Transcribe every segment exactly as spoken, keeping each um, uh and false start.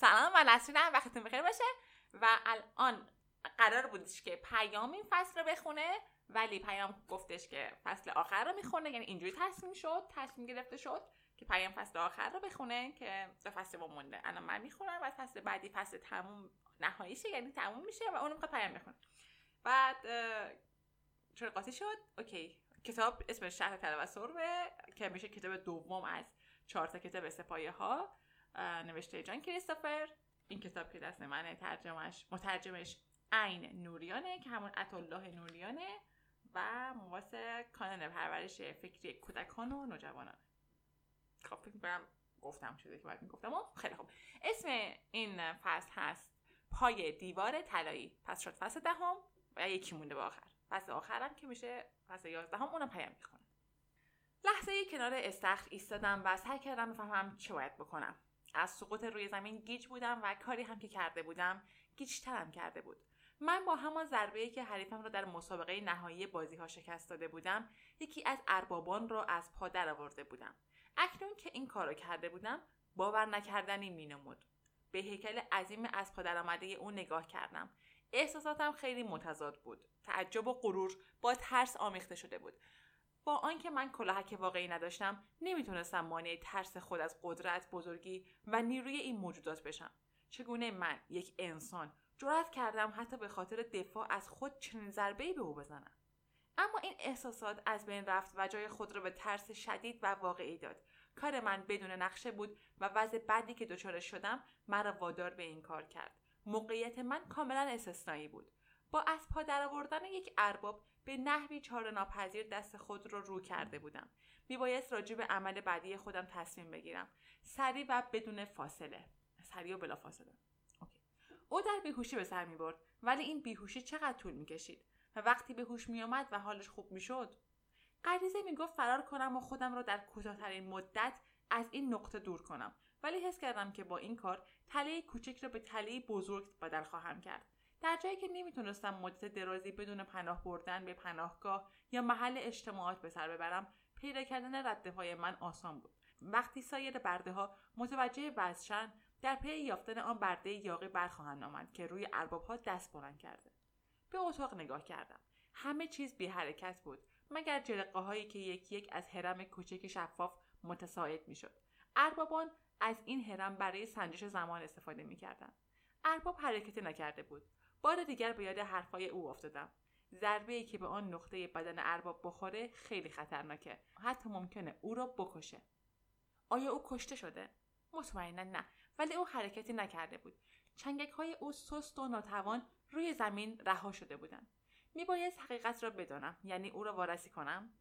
سلام و نسرینم، وقتتون بخیر باشه. و الان قرار بودش که پیام این فصل رو بخونه، ولی پیام گفتش که فصل آخر رو میخونه، یعنی اینجوری تصمیم شد تصمیم گرفته شد که پیام فصل آخر رو بخونه که دو فصل با مونده. الان من میخونم و فصل بعدی فصل تموم نهاییشه، یعنی تموم میشه و اونم میخواد پیام بخونه. بعد چرا قاطی شد؟ اوکی. کتاب اسمش شهر طلا و سرب که میشه کتاب دوم از چهار تا کتاب سپایه ها، نوشته جان کریستوفر. این کتاب که دست منه، ترجمهش مترجمش عین نوریانه که همون عطالله نوریانه و مواسه کانون پرورش فکری کودکان و نوجوانان. خب فکر می‌کنم گفتم شده که باید میگفتم. خیلی خوب. اسم این فصل هست پای دیوار طلایی. پس شد فصل دهم و یکی مونده به آخر. فصل آخرم که میشه فصل یازدهم، اونم پیام میخونه. لحظه‌ای کنار استخر ایستادم و سعی کردم بفهمم چه باید بکنم. از سقوط روی زمین گیج بودم و کاری هم که کرده بودم گیج‌ترم کرده بود. من با همان ضربه‌ای که حریفم را در مسابقه نهایی بازی‌ها شکست داده بودم، یکی از اربابان را از پا درآورده بودم. اکنون که این کارو کرده بودم، باور نکردنی می‌نمود. به هیکل عظیم از پا درآمده او نگاه کردم. احساساتم خیلی متضاد بود. تعجب و غرور با ترس آمیخته شده بود. با آنکه من کلاهک واقعی نداشتم، نمیتونستم مانع ترس خود از قدرت، بزرگی و نیروی این موجودات بشم. چگونه من، یک انسان، جرأت کردم حتی به خاطر دفاع از خود چنین ضربه‌ای به او بزنم؟ اما این احساسات از بین رفت و جای خود را به ترس شدید و واقعی داد. کار من بدون نقشه بود و وضع بعدی که دچارش شدم مرا وادار به این کار کرد. موقعیت من کاملا استثنایی بود. با از پا درآوردن یک ارباب به نحوی چاره ناپذیر دست خود را رو, رو کرده بودم. میبایست راجع به عمل بعدی خودم تصمیم بگیرم. سریع و بدون فاصله. سریع و بلا فاصله. اوکی. او در بیهوشی به سر میبرد، ولی این بیهوشی چقدر طول میکشید و وقتی به هوش میآمد و حالش خوب میشد، غریزه میگفت فرار کنم و خودم را در کوتاه‌ترین مدت از این نقطه دور کنم. ولی حس کردم که با این کار تله کوچک را به تله بزرگ بدل خواهم کرد. در جایی که نمیتونستم مدت درازی بدون پناه بردن به پناهگاه یا محل اجتماعات به سر ببرم، پیدا کردن ردپای من آسان بود. وقتی سایر برده‌ها متوجه وضعشان، در پی یافتن آن برده یاغی برخواهند آمد که روی ارباب‌ها دست بلند کرده. به اتاق نگاه کردم. همه چیز بی حرکت بود، مگر جرقه‌هایی که یک یک از هرم کوچک شفاف متصاعد میشد. اربابان از این هرم برای سنجش زمان استفاده می‌کردند. ارباب حرکتی نکرده بود. بار دیگر به یاد حرفای او افتادم. ضربه‌ای که به آن نقطه بدن ارباب بخوره خیلی خطرناکه. حتی ممکنه او را بکشه. آیا او کشته شده؟ مطمئنا نه، ولی او حرکتی نکرده بود. چنگک‌های او سست و ناتوان روی زمین رها شده بودند. میبایست حقیقت را بدانم، یعنی او را وارسی کنم.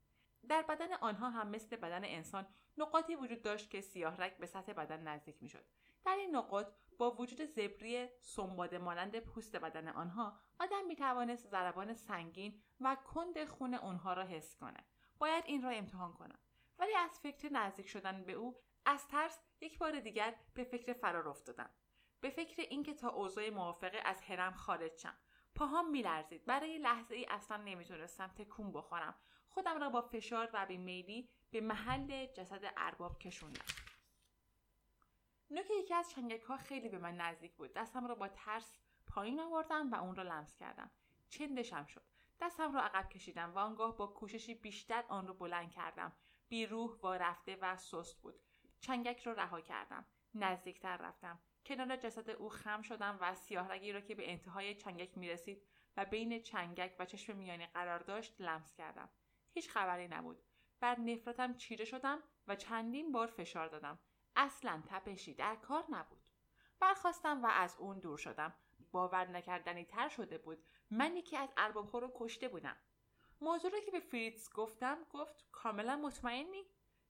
در بدن آنها هم مثل بدن انسان نقاطی وجود داشت که سیاه‌رگ به سطح بدن نزدیک میشد. در این نقاط با وجود زبری سنباده مانند پوست بدن آنها، آدم میتوانست ضربان سنگین و کند خون آنها را حس کنه. باید این را امتحان کنم. ولی از فکر نزدیک شدن به او از ترس یک بار دیگر به فکر فرار افتادم. به فکر اینکه تا اوضاع موافقه از هرم خارج شم. پاهام میلرزید. برای لحظه‌ای اصلا نمیتونستم تکون بخورم. خودم را با فشار و بیمیلی به محل جسد ارباب کشوندم. نوک یکی از چنگک‌ها خیلی به من نزدیک بود. دستم را با ترس پایین آوردم و اون را لمس کردم. چندشم شد. دستم را عقب کشیدم و آنگاه با کوششی بیشتر آن را بلند کردم. بی روح و رفته و سست بود. چنگک را رها کردم. نزدیکتر رفتم. کنار جسد او خم شدم و سیاه‌رگی را که به انتهای چنگک می‌رسید و بین چنگک و چشم میانی قرار داشت لمس کردم. هیچ خبری نبود. بر نفرتم چیره شدم و چندین بار فشار دادم. اصلا تپشی در کار نبود. برخاستم و از اون دور شدم. باور نکردنی تر شده بود. من یکی از ارباب‌ها رو کشته بودم. موضوع رو که به فریتس گفتم، گفت کاملا مطمئنی؟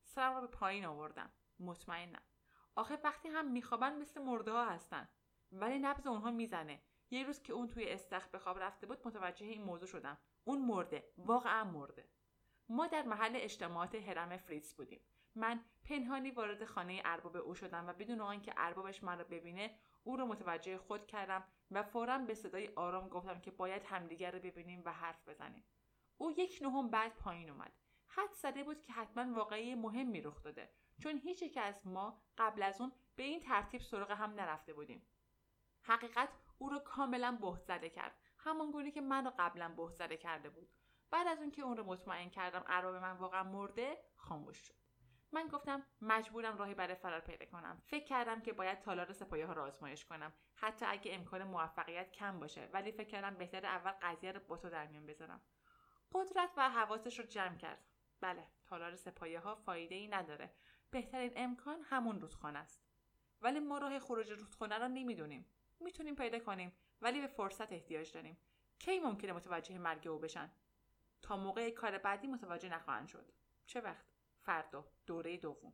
سرم رو به پایین آوردم. مطمئنم. آخه وقتی هم میخوابن مثل مرده ها هستن. ولی نبض اونها میزنه. یه روز که اون توی استخر به خواب رفته بود، متوجه این موضوع شدم. اون مرده، واقعا مرده. ما در محل اجتماعات هرم فریتس بودیم. من پنهانی وارد خانه ارباب او شدم و بدون آنکه اربابش من را ببینه، او را متوجه خود کردم و فوراً به صدای آرام گفتم که باید همدیگر را ببینیم و حرف بزنیم. او یک نهم بعد پایین اومد. حد زده بود که حتما واقعه مهمی رخ داده. چون هیچ یک از ما قبل از اون به این ترتیب سراغ هم نرفته بودیم. حقیقت او رو کاملا بهت زده کرد، همان گونه که منو قبلا بهت زده کرده بود. بعد از اون که اون رو مطمئن کردم عربه من واقعا مرده، خاموش شد. من گفتم مجبورم راهی برای فرار پیدا کنم. فکر کردم که باید تالار سپاهی‌ها را آزمایش کنم، حتی اگه امکان موفقیت کم باشه، ولی فکر کردم بهتر اول قضیه رو با تو در میون بذارم. قدرت و حواسش رو جمع کرد. بله، تالار سپاهی‌ها فایده‌ای نداره. بهترین امکان همون رودخانه است. ولی ما راه خروج رودخانه را نمی‌دونیم. میتونیم پیدا کنیم، ولی به فرصت احتیاج داریم. کی ممکنه متوجه مرگ او بشن؟ تا موقع کار بعدی متوجه نخواهند شد. چه وقت؟ فردا، دوره دوم.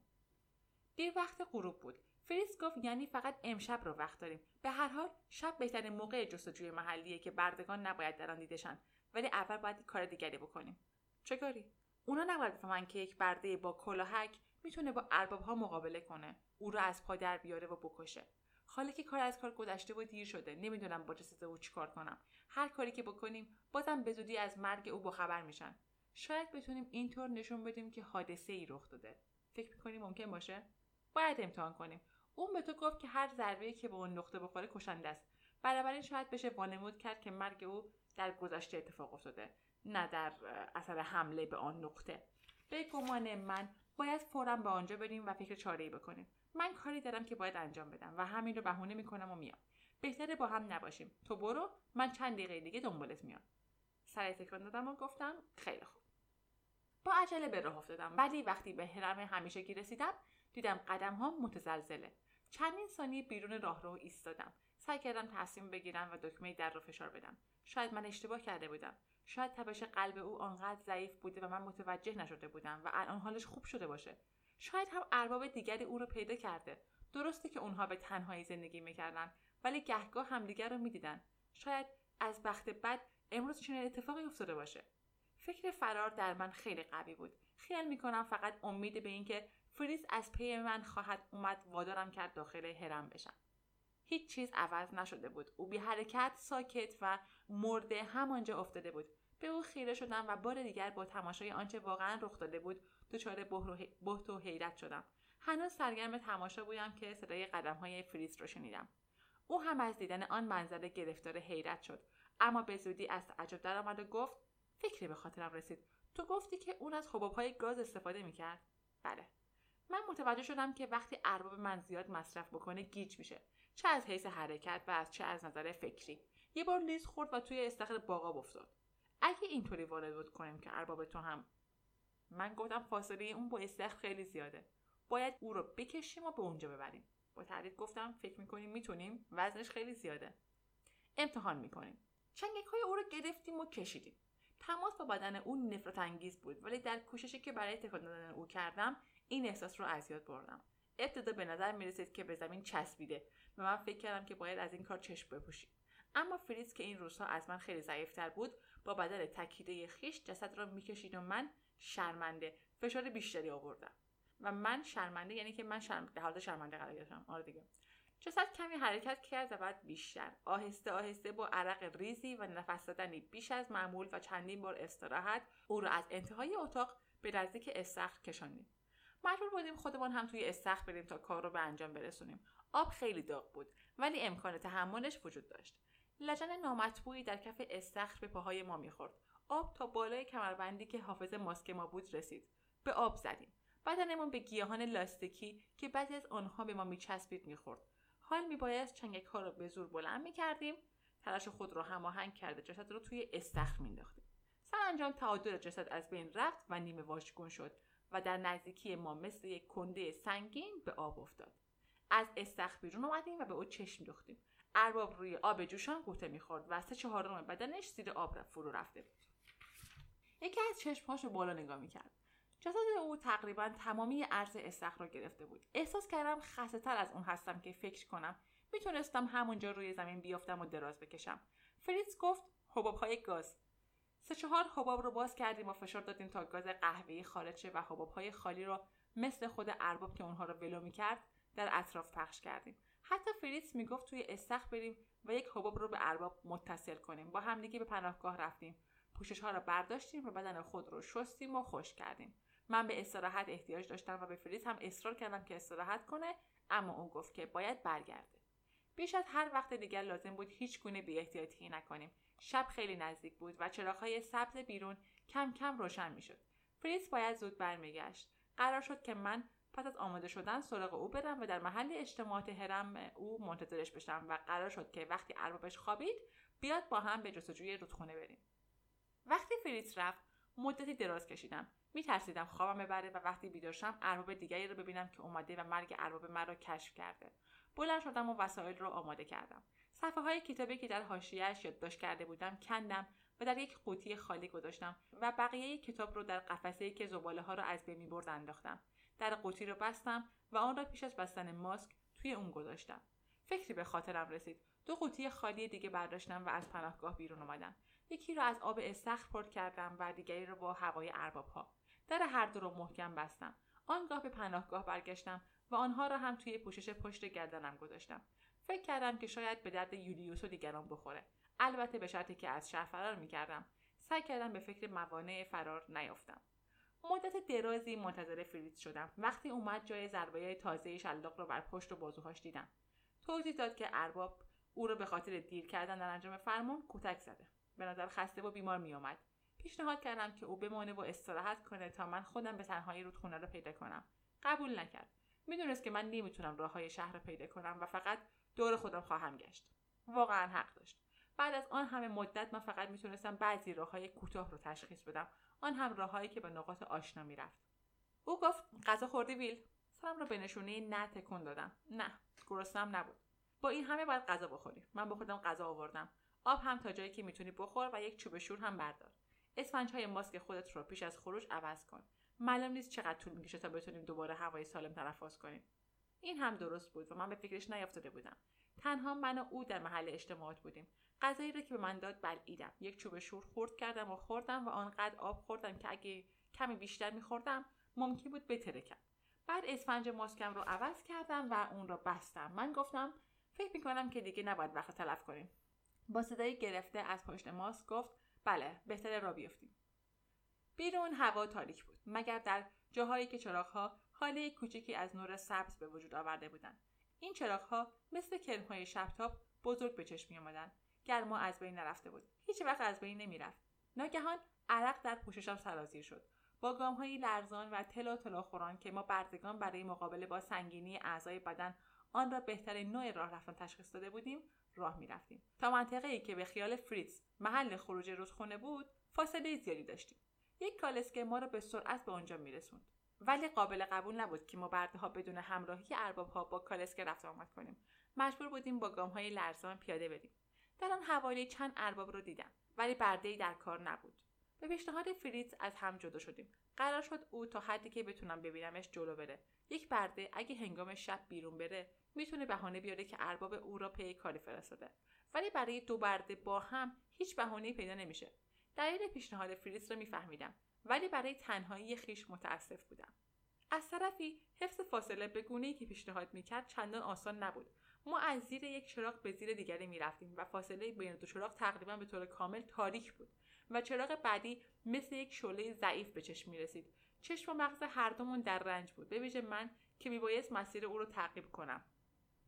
دیر وقت غروب بود. فریتس گفت یعنی فقط امشب رو وقت داریم. به هر حال شب بهترین موقع جستجوی محلیه که بردگان نباید در آن دیده شن، ولی اول باید کار دیگری بکنیم. چه کاری؟ اونا نباید بفهمن که یک برده با کلاهک میتونه با ارباب‌ها مقابله کنه، او رو از پا در بیاره و بکشه. حالا که کار از کار گذشته و دیر شده، نمیدونم با جسد او چیکار کنم. هر کاری که بکنیم بازم به زودی از مرگ او باخبر میشن. شاید بتونیم اینطور نشون بدیم که حادثه‌ای رخ داده. فکر می‌کنی ممکن باشه؟ باید امتحان کنیم. اون به تو گفت که هر ضربه‌ای که به اون نقطه بخوره کشنده است. بنابراین شاید بشه وانمود کرد که مرگ او در گذشته اتفاق افتاده، نه در اثر حمله به آن نقطه. به گمان من باید فوراً به آنجا بریم و فکر چاره‌ای بکنیم. من کاری دارم که باید انجام بدم و همین رو بهونه می‌کنم و میام. بهتره با هم نباشیم. تو برو، من چند دقیقه دیگه دنبالت میام. سر تکان دادم و گفتم خیلی خوب. با عجله به راه افتادم، ولی وقتی به هرم همیشگی رسیدم دیدم قدم‌هام متزلزله. چندین ثانیه بیرون راهرو ایستادم. سعی کردم تصمیم بگیرم و دکمه در رو فشار بدم. شاید من اشتباه کرده بودم. شاید تپش قلب او آنقدر ضعیف بوده و من متوجه نشده بودم و الان حالش خوب شده باشه. شاید هم ارباب دیگری او رو پیدا کرده. درسته که اونها به تنهایی زندگی می‌کردن، ولی گهگاه همدیگر رو می‌دیدن. شاید از وقت بعد امروز چنین اتفاقی افتاده باشه. فکر فرار در من خیلی قوی بود. خیال میکنم فقط امید به این که فریتس از پی من خواهد اومد وادارم کرد داخل هرم بشم. هیچ چیز عوض نشده بود. او بی حرکت، ساکت و مرده همانجا افتاده بود. به او خیره شدم و بار دیگر با تماشای آنچه واقعا رخ داده بود دچار بهت و حیرت شدم. هنوز سرگرم تماشا بودم که صدای قدم‌های فریتس رو شنیدم. او هم از دیدن آن منظره گرفتار حیرت شد، اما به زودی از تعجب درآمد و گفت فکری به خاطرم رسید. تو گفتی که اون از حباب‌های گاز استفاده می‌کرد؟ بله. من متوجه شدم که وقتی ارباب من زیاد مصرف بکنه گیج میشه، چه از حیث حرکت و از چه از نظر فکری. یه بار لیز خورد و توی استخر باقاب افتاد. اگه اینطوری وارد کنیم که ارباب تو هم، من گفتم فاصله اون با استخر خیلی زیاده. باید او رو بکشیم و به اونجا ببریم. با تردید گفتم فکر می‌کنیم میتونیم؟ وزنش خیلی زیاده. امتحان می‌کنیم. چنگک‌های او رو گرفتیم و کشیدیم. تماس با بدن او نفرت انگیز بود، ولی در کوششی که برای تکان دادن او کردم این احساس رو از یاد بردم. ابتدا به نظر می رسید که به زمین چسبیده و من فکر کردم که باید از این کار چشم بپوشیم. اما فریتس که این روزها از من خیلی ضعیفتر بود با بدن تکیده خیش جسد را میکشید و من شرمنده فشار بیشتری آوردم. و من شرمنده یعنی که من شرم... در حالت شرمنده قرار گرفتم. آره دیگه. جسد کمی حرکت کرد و بعد بیشتر، آهسته آهسته با عرق ریزی و نفس دادنی بیش از معمول و چندین بار استراحت او را از انتهای اتاق به نزدیک استخر کشاندیم. مجبور بودیم خودمان هم توی استخر بریم تا کار رو به انجام برسونیم. آب خیلی داغ بود، ولی امکان تحملش وجود داشت. لجن نامطبوعی در کف استخر به پاهای ما میخورد. آب تا بالای کمربندی که حافظ ماسک ما بود رسید. به آب زدیم. بدنمون به گیاهان لاستیکی که بعضی از آنها به ما میچسبید میخورد. حال میبایست چنگک‌ها رو به زور بلند میکردیم، تلاش خود را هماهنگ کرده جسد رو توی استخر مینداختیم. سرانجام تعادل جسد از بین رفت و نیمه واژگون شد و در نزدیکی ما مثل یک کنده سنگین به آب افتاد. از استخر بیرون آمدیم و به او چشم دوختیم. ارباب روی آب جوشان گوته میخورد و سه چهارم بدنش زیر آب رفت فرو رفته بود. یکی از چشم‌هاش رو بالا نگاه میکرد. جسد او تقریبا تمامی عرض استخر را گرفته بود. احساس کردم خسته‌تر از اون هستم که فکر کنم. میتونستم همونجا روی زمین بیافتم و دراز بکشم. فریتس گفت حباب‌های گاز. سه چهار حباب رو باز کردیم و فشار دادیم تا گاز قهوه‌ای خارج شه و حباب‌های خالی رو مثل خود ارباب که اونها رو ولو می‌کرد در اطراف پخش کردیم. حتی فریتس میگفت توی استخر بریم و یک حباب رو به ارباب متصل کنیم. با همدیگه به پناهگاه رفتیم. پوشش‌ها رو برداشتیم و بدن خود رو شستیم و خشک کردیم. من به استراحت احتیاج داشتم و به فریتس هم اصرار کردم که استراحت کنه، اما او گفت که باید برگرده. بیش از هر وقت دیگر لازم بود هیچ گونه بی‌احتیاطی نکنیم. شب خیلی نزدیک بود و چراغ‌های سبز بیرون کم کم روشن می‌شد. فریتس باید زود برمیگشت. قرار شد که من پس از آماده شدن سراغ او برم و در محل اجتماعات هرم او منتظرش بشم و قرار شد که وقتی اربابش خوابید بیاد با هم به جستجوی رودخونه بریم. وقتی فریتس رفت مدتی دراز کشیدم. می‌ترسیدم خوابم ببره و وقتی بیدار شم ارباب دیگری رو ببینم که اومده و مرگ ارباب من رو کشف کرده. بلند شدم و وسایل رو آماده کردم. صفحه‌های کتابی که در حاشیه‌اش یادداشت کرده بودم کندم و در یک قوطی خالی گذاشتم و بقیه کتاب رو در قفسه‌ای که زباله‌ها رو از بین می‌برد انداختم. در قوطی رو بستم و آن را پیش از بستن ماسک توی اون گذاشتم. فکری به خاطرم رسید. دو قوطی خالی دیگه برداشتم و از پناهگاه بیرون آمدم. یکی را از آب استخر پر کردم و دیگری را با هوای ارباب‌ها. در هر دو رو محکم بستم. آنگاه به پناهگاه برگشتم و آنها را هم توی پوشش پشت گردنم گذاشتم. فکر کردم که شاید به درد یولیوس و دیگران بخوره. البته به شرطی که از شهر فرار می‌کردم. سعی کردم به فکر موانع فرار نیفتم. مدت درازی منتظر فریتس شدم. وقتی اومد جای ضربه‌های تازه شلاق رو بر پشت و بازوهاش دیدم. توضیح داد که ارباب او رو به خاطر دیر کردن در انجام فرمان کتک زده. به نظر خسته و بیمار می‌آمد. پیشنهاد کردم که او بمانه و استراحت کنه تا من خودم به تنهایی رودخونه رو پیدا کنم. قبول نکرد. میدونست که من نمیتونم راههای شهر رو پیدا کنم و فقط دور خودم خواهم گشت. واقعا حق داشت. بعد از آن همه مدت من فقط میتونستم بعضی راههای کوتاه رو تشخیص بدم، آن هم راههایی که به نقاط آشنا میرفت. او گفت غذا خوردی ویل؟ سرم رو به نشونه نه تکون دادم. نه، گرسنه‌ام نبود. با این همه باید غذا بخوری. من با خودم غذا آوردم. آب هم تا جایی که میتونی بخور و یک چوب شور هم بردار. اسفنج‌های ماسک خودت رو پیش از خروج عوض کن. معلوم نیست چقدر طول می‌کشه تا بتونیم دوباره هوای سالم تنفس کنیم. این هم درست بود و من به فکرش نیافتاده بودم. تنها من و او در محل اجتماعات بودیم. غذایی را که به من داد بلعیدم. یک چوب شور خورد کردم و خوردم و آنقدر آب خوردم که اگه کمی بیشتر می‌خوردم ممکن بود بترکم. بعد اسفنج ماسکم رو عوض کردم و اون رو بستم. من گفتم فکر می‌کنم که دیگه نباید وقت تلف کنیم. با صدای گرفته از پشت ماسک گفت بله، بهتره را بیفتیم. بیرون هوا تاریک بود مگر در جاهایی که چراغ‌ها حاله کوچکی از نور سبز به وجود آورده بودند. این چراغ‌ها مثل کرم‌های شبتاب بزرگ به چشم می‌آمدند. گرما از بین نرفته بود. هیچ وقت از بین نمی‌رفت. ناگهان عرق در پوششم سرازیر شد. با گام‌های لرزان و تلا تلا خوران که ما بردگان برای مقابله با سنگینی اعضای بدن آن را بهترین نوع راه رفتن تشخیص داده بودیم، راه می‌رفتیم. تا منطقه‌ای که به خیال فریتس محل خروج رودخونه بود، فاصله زیادی داشتیم. یک کالسکه ما را به سرعت به آنجا می‌رساند. ولی قابل قبول نبود که ما برده‌ها بدون همراهی ارباب‌ها با کالسکه رفت و آمد کنیم. مجبور بودیم با گام‌های لرزان پیاده بریم. در آن حوالی چند ارباب را دیدم، ولی برده‌ای در کار نبود. به پیشنهاد فریتس از هم جدا شدیم. قرار شد او تا حدی که بتونم ببینمش جلو بره. یک برده اگه هنگام شب بیرون بره میتونه بهانه بیاره که ارباب او را پی کاری فرستاده، ولی برای دو برده با هم هیچ بهانه‌ای پیدا نمیشه. دلیل پیشنهاد فریتس رو میفهمیدم، ولی برای تنهایی خیش متاسف بودم. از طرفی حفظ فاصله به گونه‌ای که پیشنهاد میکرد چندان آسان نبود. ما از زیر یک چراغ به زیر دیگری میرفتیم و فاصله بین دو چراغ تقریبا به طور کامل تاریک بود و چراغ بعدی مثل یک شعله ضعیف به چشم میرسید. چشم و مغز هر دومون در رنج بود، به ویژه من که میبایست مسیر او رو تعقیب کنم.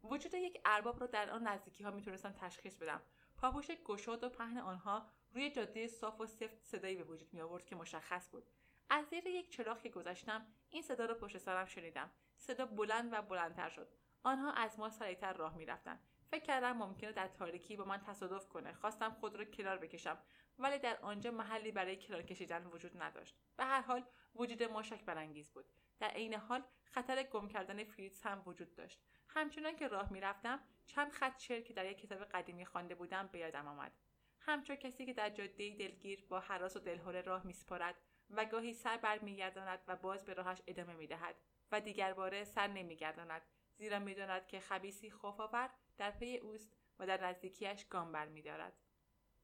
وجود یک ارباب رو در آن نزدیکی‌ها میتونستم تشخیص بدم. پاپوش گشاد و پهن آنها روی جاده صاف و سفت صدایی به وجود می آورد که مشخص بود. از زیر یک چراغ که گذشتم این صدا رو پشت سرم شنیدم. صدا بلند و بلندتر شد. آنها از ما سریعتر راه می رفتن. فکر کردم ممکنه در تاریکی با من تصادف کنه. خواستم خود رو کنار بکشم، ولی در آنجا محلی برای کنار کشیدن وجود نداشت. به هر حال وجود ما شک برانگیز بود. در عین حال خطر گم کردن فریتس هم وجود داشت. همچنان که راه می رفتم چند خط شعر که در یک کتاب قدیمی خوانده بودم به یادم آمد. همچون کسی که در جاده‌ای دلگیر با هراس و دلهره راه میسپارد و گاهی سر برمیگرداند و باز به راهش ادامه میدهد و دیگر باره سر نمیگرداند، زیرا میداند که خبیثی خوف‌آور در پی اوست و در نزدیکیش گام برمیدارد.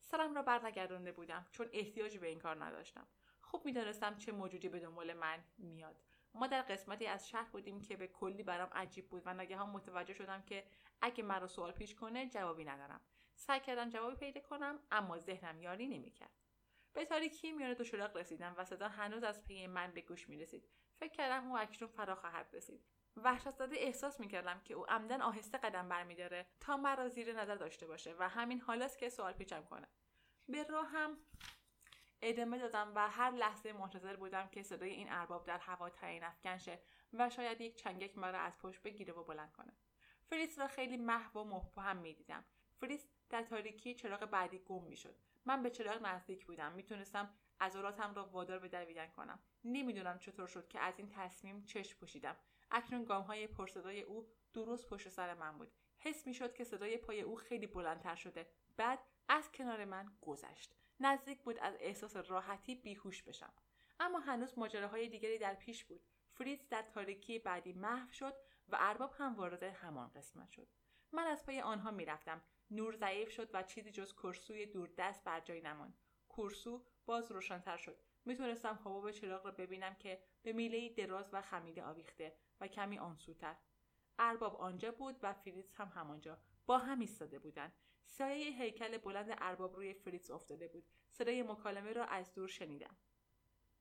سرم را برنگردانده بودم چون احتیاجی به این کار نداشتم. خوب میدانستم چه موجودی به دنبال من میاد. ما در قسمتی از شهر بودیم که به کلی برام عجیب بود و ناگهان متوجه شدم که اگه مرا سوال پیش کنه جوابی ندارم. سعی کردم جوابی پیدا کنم، اما ذهنم یاری نمی‌کرد. به تاریکی میان دو شلق رسیدم و صدا هنوز از پی من به گوش می رسید. فکر کردم او اکنون فرا خواهد رسید. وحشت‌زده احساس می‌کردم که او عمدن آهسته قدم برمی‌داره تا مرا زیر نظر داشته باشه و همین حالاست که سوال پیچم کنه. به راه هم ادامه دادم و هر لحظه منتظر بودم که صدای این ارباب در هوا تعیین افکن شه و شاید یک چنگک مرا از پشت بگیره و بلند کنه. فریتس را خیلی محو و مبهم می‌دیدم. فریتس در تاریکی چراغ بعدی گم می‌شد. من به چراغ نزدیک بودم، می‌تونستم عضلاتم را وادار به دویدن کنم. نمی‌دونم چطور شد که از این تصمیم چشم پوشیدم. اکنون گام‌های پرصدای او درست پشت سر من بود. حس می‌شد که صدای پای او خیلی بلندتر شده. بعد از کنار من گذشت. نزدیک بود از احساس راحتی بیهوش بشم. اما هنوز ماجراهای دیگری در پیش بود. فریتس در تاریکی بعدی محو شد و ارباب هم وارد همان قسمت شد. من از پای آنها می‌رفتم. نور ضعیف شد و چیزی جز کرسوی دوردست بر جای نماند. کرسو باز روشن‌تر شد. می‌تونستم حباب چراغ را ببینم که به میله‌ای دراز و خمیده آویخته و کمی آنسوتر. ارباب آنجا بود و فریتس هم همانجا. با هم ایستاده بودند. سایه هیکل بلند ارباب روی فریتس افتاده بود. صدای مکالمه را از دور شنیدم.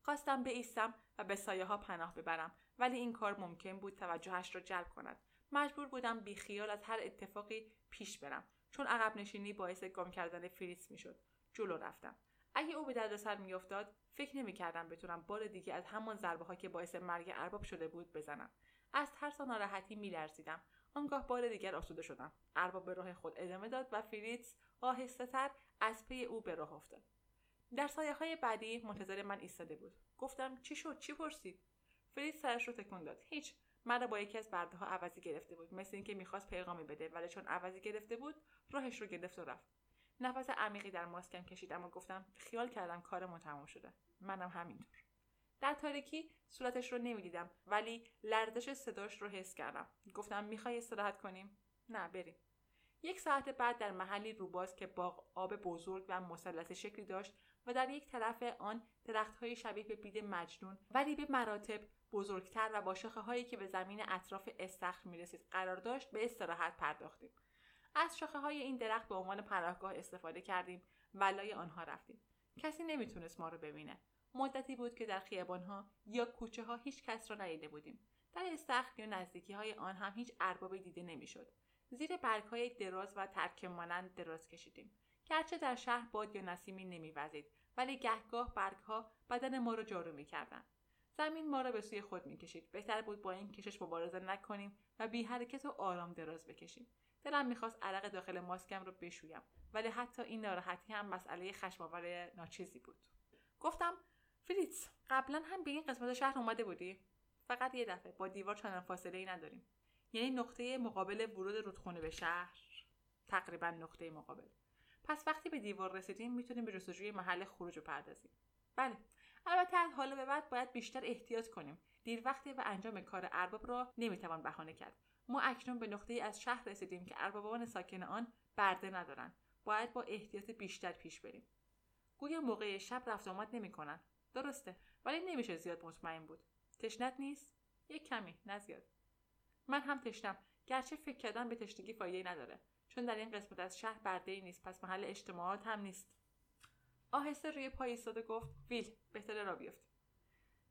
خواستم بایستم و به سایه ها پناه ببرم، ولی این کار ممکن بود توجهش را جلب کند. مجبور بودم بیخیال از هر اتفاقی پیش برم، چون عقب نشینی باعث گم کردن فریتس میشد. جلو رفتم. اگه او به دردسر میافتاد، فکر نمی‌کردم بتونم بار دیگه از همان ضربه‌ها که باعث مرگ ارباب شده بود بزنم. از ترس و ناراحتی می‌لرزیدم. آنگاه بار دیگر آسوده شدم. ارباب به راه خود ادامه داد و فریتس آهسته‌تر از پی او به راه افتاد. در سایه‌های بعدی منتظر من ایستاده بود. گفتم چی شد؟ چی پرسید؟ فریتس سرش رو تکون داد. هیچ. مرا با یکی از برده‌ها عوضی گرفته بود، مثل اینکه می‌خواست پیغامی بده، ولی چون عوضی گرفته بود، راهش رو گرفت و رفت. نفس عمیقی در ماسکم کشیدم و گفتم خیال کردم کارم تمام شده. منم همینطور. در تاریکی صورتش رو نمی‌دیدم، ولی لرزش صداش رو حس کردم. گفتم می‌خوای استراحت کنیم؟ نه، بریم. یک ساعت بعد در محلی روباز که باغ آب بزرگ و مثلث شکلی داشت و در یک طرف آن درخت‌های شبیه به بید مجنون ولی به مراتب بزرگتر و با شاخه‌هایی که به زمین اطراف استخر می‌رسید قرار داشت، به استراحت پرداختیم. از شاخه‌های این درخت به عنوان پناهگاه استفاده کردیم و لای آنها رفتیم. کسی نمیتونست ما رو ببینه. مدتی بود که در خیابان‌ها یا کوچه‌ها هیچ کس را ندیده بودیم. در استخر یا نزدیکی‌های آن هم هیچ اربابی دیده نمیشد. زیر برگ‌های دراز و ترکمانند دراز کشیدیم. گرچه در شهر باد یا نسیمی نمی‌وزید، ولی گهگاه برگ‌ها بدن ما را جارو می‌کردند. زمین ما را به سوی خود می‌کشید. بهتر بود با این کشش مبارزه نکنیم و بی حرکت و آرام دراز بکشیم. دلم میخواست عرق داخل ماسکم رو بشویم، ولی حتی این ناراحتی هم مسئله خشم‌آور ناچیزی بود. گفتم فریتس، قبلا هم به این قسمت شهر اومده بودی؟ فقط یه دفعه. با دیوار چنان فاصله‌ای نداریم. یعنی نقطه مقابل ورود رودخونه به شهر، تقریبا نقطه مقابل. پس وقتی به دیوار رسیدیم میتونیم به جستجوی محل خروج بپردازیم. بله، البته از حالا به بعد باید بیشتر احتیاط کنیم. دیر وقته و انجام کار ارباب را نمیتوان بهانه کرد. ما اکنون به نقطه‌ای از شهر رسیدیم که اربابان ساکن آن برده ندارند. باید با احتیاط بیشتر پیش بریم. گویا موقع شب رفت آمد نمی‌کنند. درسته، ولی نمیشه زیاد مطمئن بود. تشنت نیست؟ یک کمی، نه زیاد. من هم تشنم، گرچه فکر کردم به تشنگی فایده‌ای نداره، چون در این قسمت از شهر برده‌ای نیست، پس محل اجتماعات هم نیست. آهسته روی پای ایستاد و گفت ویل، بهتره را بیفت.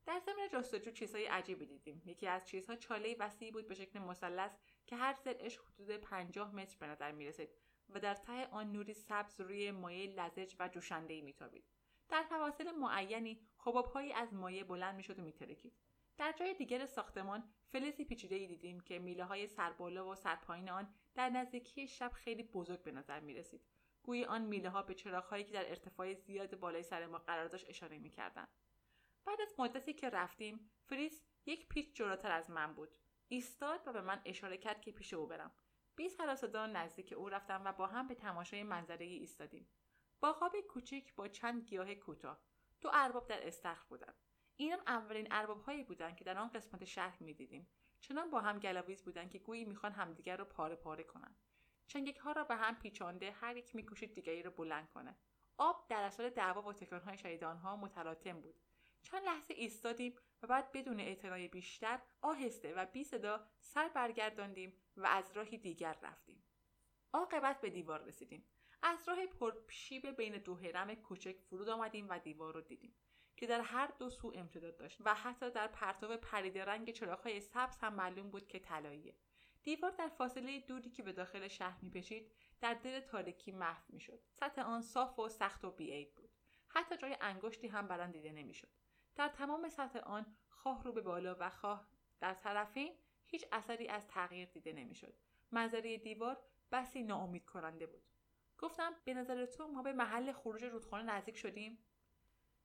در ضمن جستجو چیزهای عجیبی دیدیم. یکی از چیزها چاله‌ای وسیعی بود به شکل مثلث که هر ضلعش حدود پنجاه متر به نظر می‌رسید و در ته آن نوری سبز روی مایع لزج و جوشنده‌ای می‌تابید. در فواصل معینی حباب‌هایی از مایع بلند می‌شد و می‌ترکید. در جای دیگر ساختمان فلزی پیچیده‌ای دیدیم که میله‌های سربالا و سرپایین آن در نزدیکی شب خیلی بزرگ به نظر می‌رسید. گویی آن میله‌ها به چراغ‌هایی که در ارتفاع زیاد بالای سر ما قرار داشت اشاره می‌کردند. بعد از مدتی که رفتیم، فریتس یک پیچ جلوتر از من بود. ایستاد و به من اشاره کرد که پیش او برم. بی سر و صدا نزدیک او رفتم و با هم به تماشای منظره ایستادیم. باغ کوچک با چند گیاه کوتاه. دو ارباب در استخر بودند. اینان اولین ارباب‌هایی بودند که در آن قسمت شهر می‌دیدیم. چنان با هم گلاویز بودند که گویی می‌خوان همدیگر را پاره پاره کنند. چنگک‌ها را به هم پیچانده هر یک می‌کوشید دیگری را بلند کند. آب در اثر دعوا و تکان‌های شیدان‌ها متلاطم بود. چند لحظه ایستادیم و بعد بدون اعتنای بیشتر آهسته و بی صدا سر برگرداندیم و از راهی دیگر رفتیم. عاقبت به دیوار رسیدیم. از راه پرشیب بین دو هرم کوچک فرود آمدیم و دیوار رو دیدیم که در هر دو سو امتداد داشت و حتی در پرتو پریده رنگ چراغ‌های سبز هم معلوم بود که طلاییه. دیوار در فاصله دوری که به داخل شهر می‌پیچید در دل تاریکی محو می‌شد. سطح آن صاف و سخت و بی‌عیب بود. حتی جای انگشتی هم بر آن دیده نمی‌شد. در تمام سطح آن خواه رو به بالا و خواه در طرفین هیچ اثری از تغییر دیده نمی‌شد. منظره دیوار بسی ناامید کننده بود. گفتم به نظر تو ما به محل خروج رودخانه نزدیک شدیم؟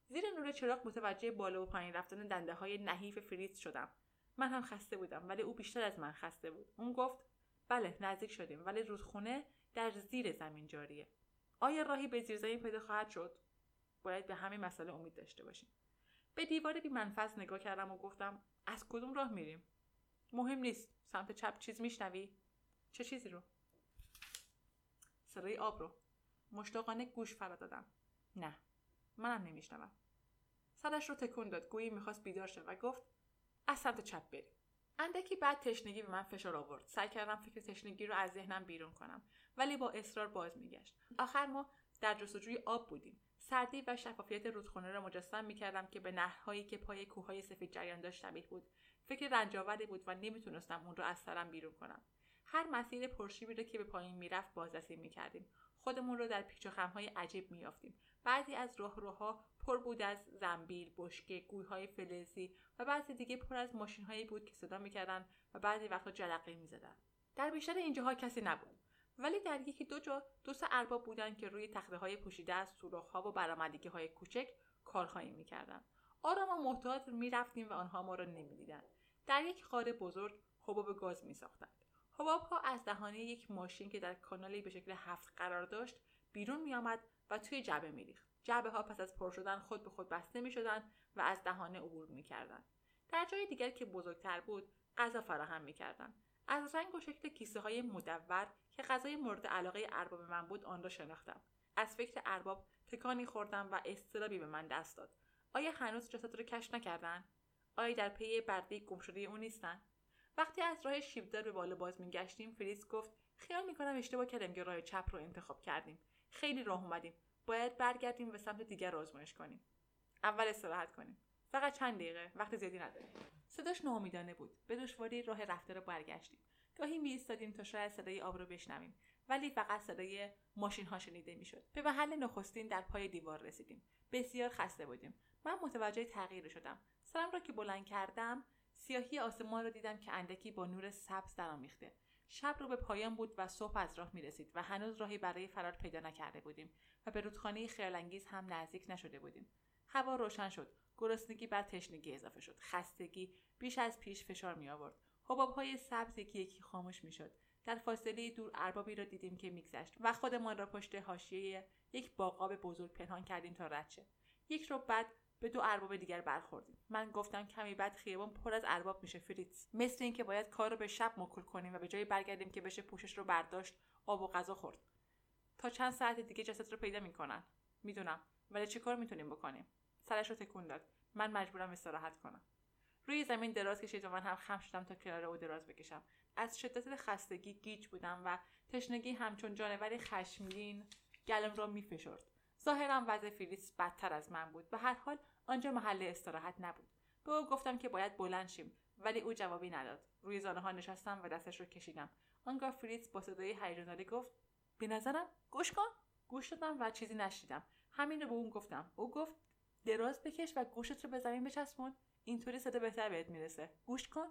زیر نور چراغ متوجه بالا و پایین رفتن دنده‌های نحیف فریتس شدم. من هم خسته بودم ولی او بیشتر از من خسته بود. اون گفت بله نزدیک شدیم ولی رودخانه در زیر زمین جاریه. آیا راهی به زیر زمین پیدا خواهد شد؟ باید به همین مسئله امید داشته باشیم. به دیوار بی منفذ نگاه کردم و گفتم از کدوم راه میریم؟ مهم نیست. سمت چپ چیز میشنوی؟ چه چیزی رو؟ صدای آب رو. مشتاقانه گوش فرا دادم. نه. منم نمیشنوم. سرش رو تکون داد گویی میخواست بیدار شه و گفت از سمت چپ بریم. اندکی بعد تشنگی به من فشار آورد. سعی کردم فکر تشنگی رو از ذهنم بیرون کنم ولی با اصرار باز میگشت. آخر ما در جستجوی آب بودیم. سردی و شفافیت رودخانه را مجسم میکردم که به نهرهایی که پای کوههای سفید جریان داشت شبیه بود. فکر رنجاوری بود و نمیتونستم اون رو از سرم بیرون کنم. هر مسیر پرشیبی رو که به پایین میرفت بازرسی میکردیم. خودمون رو در پیچ و خم‌های عجیب میافتیم. بعضی از راهروها پر بود از زنبیل، بشکه، گوی‌های فلزی و بعضی دیگه پر از ماشین‌هایی بود که صدا می‌کردن و بعضی وقتا جلقه می‌زدن. در بیشتر این جاها کسی نبود، ولی در یکی دو جا دو سه ارباب بودن که روی تخته‌های پوشیده از سوراخ‌ها و برآمدگی‌های کوچک کارخایی می‌کردن. آرام و محتاط می‌رفتیم و آنها ما را نمی‌دیدند. در یک غار بزرگ حباب گاز می‌ساختند. حباب‌ها از دهانه یک ماشین که در کانالی به شکل هفت قرار داشت بیرون می‌آمد و توی جعبه می‌ریخت. جعبه‌ها پس از پر شدن خود به خود بسته می‌شدند و از دهانه عبور می‌کردند. در جای دیگر که بزرگتر بود، غذا فراهم می‌کردند. از رنگ و شکل کیسه‌های مدور که غذای مورد علاقه ارباب من بود، آن را شناختم. از فکر ارباب تکانی خوردم و اضطرابی به من دست داد. آیا هنوز جسد را کشف نکردند؟ آیا در پی برده گمشده او نیستند؟ وقتی از راه شیبدار به بالا باز می‌گشتیم، فریتس گفت خیال می‌کنم اشتباه کردیم که راه چپ رو انتخاب کردیم. خیلی راه اومدیم. باید برگردیم و سمت دیگر آزمایش کنیم. اول استراحت کنیم. فقط چند دقیقه، وقت زیادی نداریم. صداش ناامیدانه بود. به دشواری راه رفته رو برگشتیم. گاهی می‌ایستادیم تا شاید صدای آب رو بشنویم، ولی فقط صدای ماشین‌ها شنیده می‌شد. به محل نخستین در پای دیوار رسیدیم. بسیار خسته بودیم. من متوجه تغییر شدم. سرم را که بلند کردم، سیاهی آسمان را دیدم که اندکی با نور سبز درآمیخته. شب رو به پایان بود و صبح از راه می رسید و هنوز راهی برای فرار پیدا نکرده بودیم و به رودخانه خیال انگیز هم نزدیک نشده بودیم. هوا روشن شد. گرسنگی بعد تشنگی اضافه شد. خستگی بیش از پیش فشار می آورد. حباب‌های سبز یکی یکی خاموش می شد. در فاصله دور اربابی را دیدیم که میگذشت و خودمان را پشت حاشیه یک باغاب بزرگ پنهان کردیم تا رد شه. یک رو بعد به دو ارباب دیگر برخوردیم. من گفتم کمی بعد خیابان پر از ارباب میشه فریتس. مثل اینکه باید کار رو به شب موکول کنیم و به جای برگردیم که بشه پوشش رو برداشت، آب و غذا خورد. تا چند ساعت دیگه جسد رو پیدا میکنن. میدونم، ولی چه کار میتونیم بکنیم؟ سرش رو تکون داد. من مجبورم استراحت کنم. روی زمین دراز کشید و من هم خم شدم تا کنار او دراز بکشم. از شدت خستگی گیج بودم و تشنگی همچون جانوری خشمگین گلم را میفشرد. ظاهرا وضع فریتس بدتر از من بود. به هر حال آنجا محل استراحت نبود. به او گفتم که باید بلند شیم، ولی او جوابی نداد. روی زانوها نشستم و دستش رو کشیدم. آنگاه فریتس با صدای هیجان‌زده گفت: "به نظرم گوش کن." گوش دادم و چیزی نشنیدم. همین رو به اون گفتم. او گفت: "دراز بکش و گوشت رو به زمین بچسبون. اینطوری صدا بهتر بهت میرسه. گوش کن."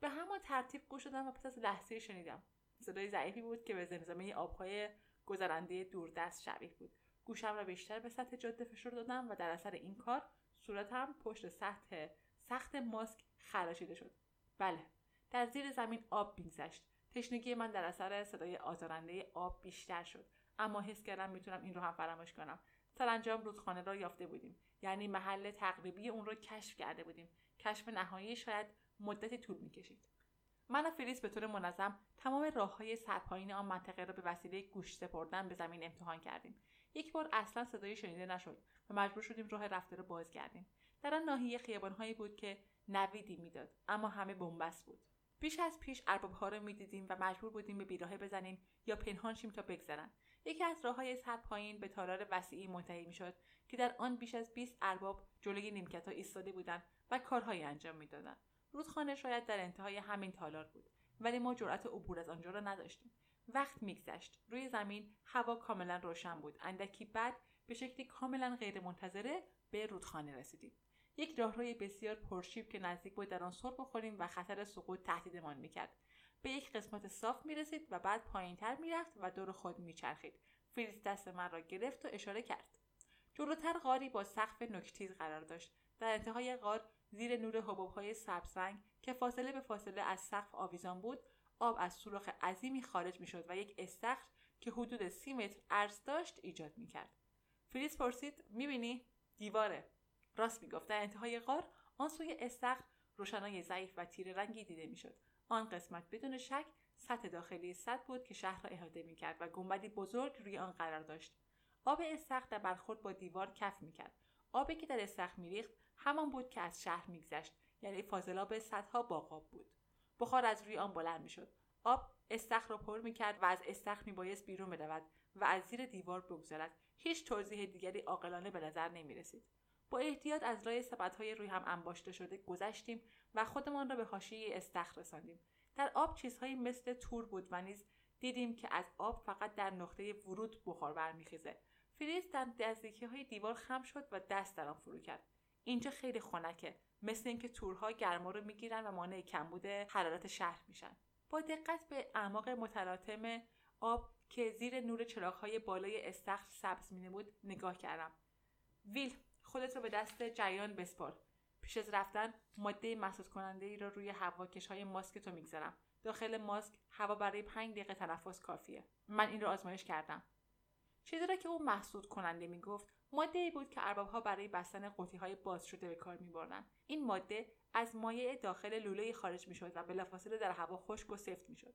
به همان ترتیب گوش دادم و پس از لحظه‌ای شنیدم. صدای ضعیفی بود که به زمزمه آب‌های گذرنده دوردست شبیه بود. گوشم را بیشتر به سطح جاده فشار دادم و در اثر این کار صورتم پشت سطح سخت ماسک خراشیده شد. بله، در زیر زمین آب می‌گذشت. تشنگی من در اثر صدای آزارنده آب بیشتر شد، اما حس کردم میتونم این رو هم فراموش کنم. سرانجام رودخانه را یافته بودیم، یعنی محل تقریبی اون را کشف کرده بودیم. کشف نهایی شاید مدتی طول می‌کشید. من و فریتس به طور منظم تمام راه‌های سرپایین آن منطقه را به وسیله گوش سپردن به زمین امتحان کردیم. یک بار اصلا صدایی شنیده نشد و مجبور شدیم راه رفته را باز کردیم. در آن ناحیه خیابان‌هایی بود که نویدی میداد، اما همه بنبست بود. بیش از پیش ارباب‌ها را می‌دیدیم و مجبور بودیم به بیراهه بزنیم یا پنهان شیم تا بگذرند. یکی از راه‌های سد پایین به تالار وسیعی منتهی می‌شد که در آن بیش از بیست ارباب جلوی نیمکت‌ها ایستاده بودند و کارهایی انجام می‌دادند. رودخانه شاید در انتهای همین تالار بود، ولی ما جرأت عبور از آنجا را نداشتیم. وقت می‌گذشت. روی زمین هوا کاملا روشن بود. اندکی بعد به شکلی کاملا غیرمنتظره به رودخانه رسیدیم. یک راهروی بسیار پرشیب که نزدیک بود در آن سر بخوریم و خطر سقوط تهدیدمان می‌کرد. به یک قسمت صاف می‌رسید و بعد پایین‌تر می‌رفت و دور خود می‌چرخید. فریتس دست من را گرفت و اشاره کرد. جلوتر غاری با سقف نوک‌تیز قرار داشت. در انتهای غار زیر نور حباب‌های سبزرنگ که فاصله به فاصله از سقف آویزان بود، آب از سوراخ عظیمی خارج می‌شد و یک استخر که حدود سی متر عرض داشت ایجاد می‌کرد. فریتس پرسید: می‌بینی؟ دیواره. راست می‌گفت. در انتهای غار آن سوی استخر روشنایی ضعیف و تیره رنگی دیده می‌شد. آن قسمت بدون شک سطح داخلی سد بود که شهر را احاطه می‌کرد و گنبدی بزرگ روی آن قرار داشت. آب استخر در برخورد با دیوار کف می‌کرد. آبی که در استخر می‌ریخت همان بود که از شهر می‌گذشت، یعنی فاضلاب سدها باقاب بود. بخار از روی آن بلند می‌شد. آب استخر را پر می‌کرد و از استخر می‌بایست بیرون برود و از زیر دیوار بگذرد. هیچ توضیح دیگری عاقلانه به نظر نمی‌رسید. با احتیاط از راه سبدهای روی هم انباشته شده گذشتیم و خودمان را به حاشیه استخر رساندیم. در آب چیزهایی مثل تور بود و نیز دیدیم که از آب فقط در نقطه ورود بخار برمیخیزه. فریتس در نزدیکی‌های دیوار خم شد و دست در آن فرو کرد. اینجا خیلی خنکه، مثل اینکه تورها گرما رو میگیرن و مانع کمبود حرارت شهر میشن. با دقت به اعماق متلاطم آب که زیر نور چراغ‌های بالای استخر سبز می‌نمود نگاه کردم. ویل، خودت رو به دست جریان بسپار. پیش از رفتن ماده مسدود کننده ای را روی هواکش‌های ماسک تو می‌گذارم. داخل ماسک هوا برای پنج دقیقه تنفس کافیه. من این رو آزمایش کردم. چیزی را که او مسدود کننده میگفت ماده ای بود که ارباب‌ها برای بستن قوطی‌های باز شده به کار می‌بردن. این ماده از مایع داخل لوله‌ای خارج می‌شد و بلافاصله در هوا خشک و سفت می‌شد.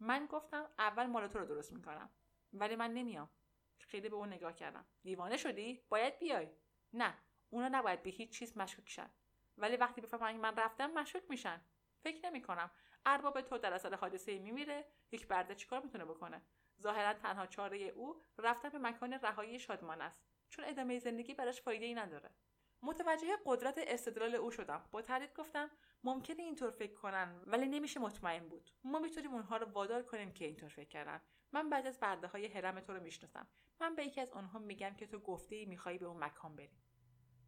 من گفتم اول مال تو رو درست می‌کنم. ولی من نمیام. خیلی به اون نگاه کردم. دیوانه شدی؟ باید بیای. نه، اونا نباید به هیچ چیز مشکوک شن. ولی وقتی بفهمن من رفتم مشکوک میشن. فکر نمی‌کنم. ارباب تو در اصل حادثه میمیره، یک برده چیکار میتونه بکنه؟ ظاهراً تنها چاره او رفتن به مکان رهایی شادمان است، چون ادامه زندگی براش فایده‌ای نداره. متوجه قدرت استدلال او شدم. با تردید گفتم ممکنه اینطور فکر کنن، ولی نمیشه مطمئن بود. ما میتونیم اونها رو وادار کنیم که اینطور فکر کردن. من بعضی از برده‌های هرم تو رو میشناسم. من به یکی از اونها میگم که تو گفته‌ای می‌خوای به اون مکان بری.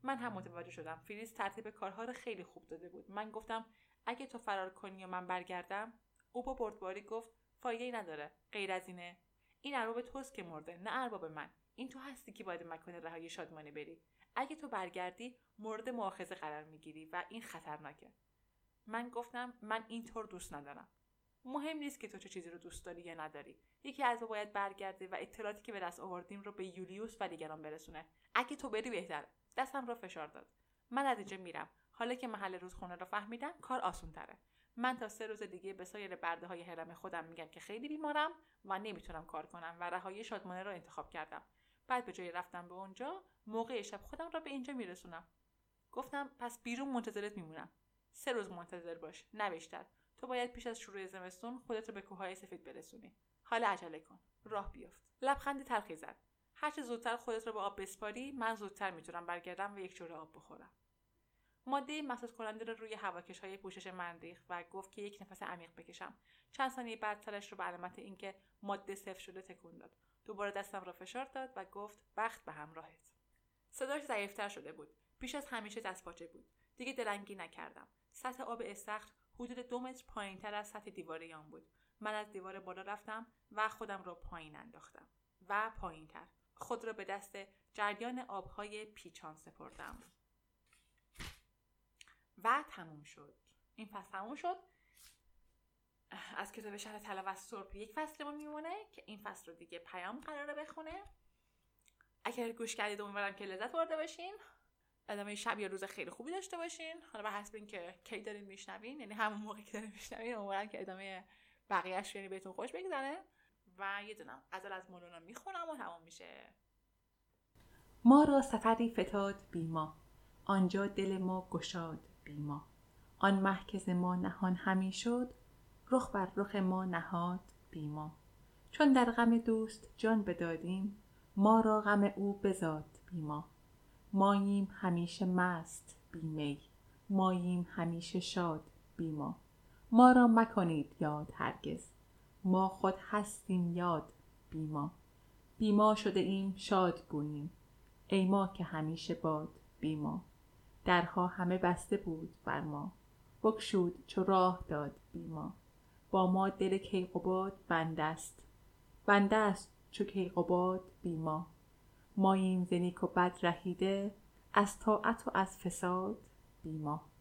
من هم متوجه شدم فریتس ترتیب کارها رو خیلی خوب داده بود. من گفتم اگه تو فرار کنی و من برگردم، او با بردباری گفت فایده‌ای نداره. غیر از اینه، این ارباب توست که مرده، نه ارباب من. این تو هستی که باید مکان رهایی شادمانه بری. اگه تو برگردی مورد مؤاخذه قرار میگیری و این خطرناکه. من گفتم من اینطور دوست ندارم. مهم نیست که تو چه چیزی رو دوست داری یا نداری. یکی از ما باید برگرده و اطلاعاتی که به دست آوردیم رو به یولیوس و دیگران برسونه. اگه تو بری بهتره. دستم رو فشار داد. من از اینجا میرم. حالا که محل رودخانه رو فهمیدم کار آسان‌تره. من تا سه روز دیگه به سایر برده‌های هرم خودم میگم که خیلی بیمارم و نمیتونم کار کنم و رهایی شادمانه رو انتخاب کردم. بعد به جای رفتن به اونجا، موقع شب خودم رو به اینجا میرسونم. گفتم پس بیرون منتظرت میمونم. سه روز منتظر باش، نه بیشتر. تو باید پیش از شروع زمستون خودت رو به کوههای سفید برسونی. حالا عجله کن، راه بیفت. لبخند تلخی زد. هر چه زودتر خودت رو به آب بسپاری، من زودتر میتونم برگردم و یک جرعه آب بخورم. ماده مسدود کننده رو روی هواکش‌های پوشش من ریخت و گفت که یک نفس عمیق بکشم. چند ثانیه بعد سرش رو به علامت اینکه ماده صفر شده تکون داد. دوباره دستم را فشار داد و گفت بخت به همراهت. صداش ضعیف‌تر شده بود. پیش از همیشه دستپاچه بود. دیگه دلنگی نکردم. سطح آب استخر حدود دو متر پایین‌تر از سطح دیواری آن بود. من از دیوار بالا رفتم و خودم را پایین انداختم و پایین‌تر. خود را به دست جریان آب‌های پیچان سپردم. و تموم شد. این فصل تموم شد. از کتاب شهر طلا و سرب یک فصلمون میمونه که این فصل رو دیگه پیام قراره بخونه. اگر گوش کردید امیدوارم که لذت برده باشین. ادامه شب یا روز خیلی خوبی داشته باشین. حالا بر حسب اینکه کی دارین میشنوین، یعنی همون موقعی که دارین میشنوین، امیدوارم که ادامه بقیه‌اش یعنی بهتون خوش بگذره. و یه دونم غزل از مولانا میخونم و تمام میشه. ما را سفری فتاد بی ما، آنجا دل ما گشاد بی ما. آن مه که ز ما نهان همی شد، رخ بر رخ ما نهاد بی ما. چون در غم دوست جان بدادیم، ما را غم او بزاد بی ما. ماییم همیشه مست بی می، ماییم همیشه شاد بی ما. ما را مکنید یاد هرگز، ما خود هستیم یاد بی ما. بی ما شده ایم شاد گوییم، ای ما که همیشه باد بی ما. درها همه بسته بود بر ما، بکشود چو راه داد بی ما. با ما دل کیقباد بند است، بند است چو کیقباد بی ما. ماییم ز نیک و بد رهیده، از طاعت و از فساد بی ما.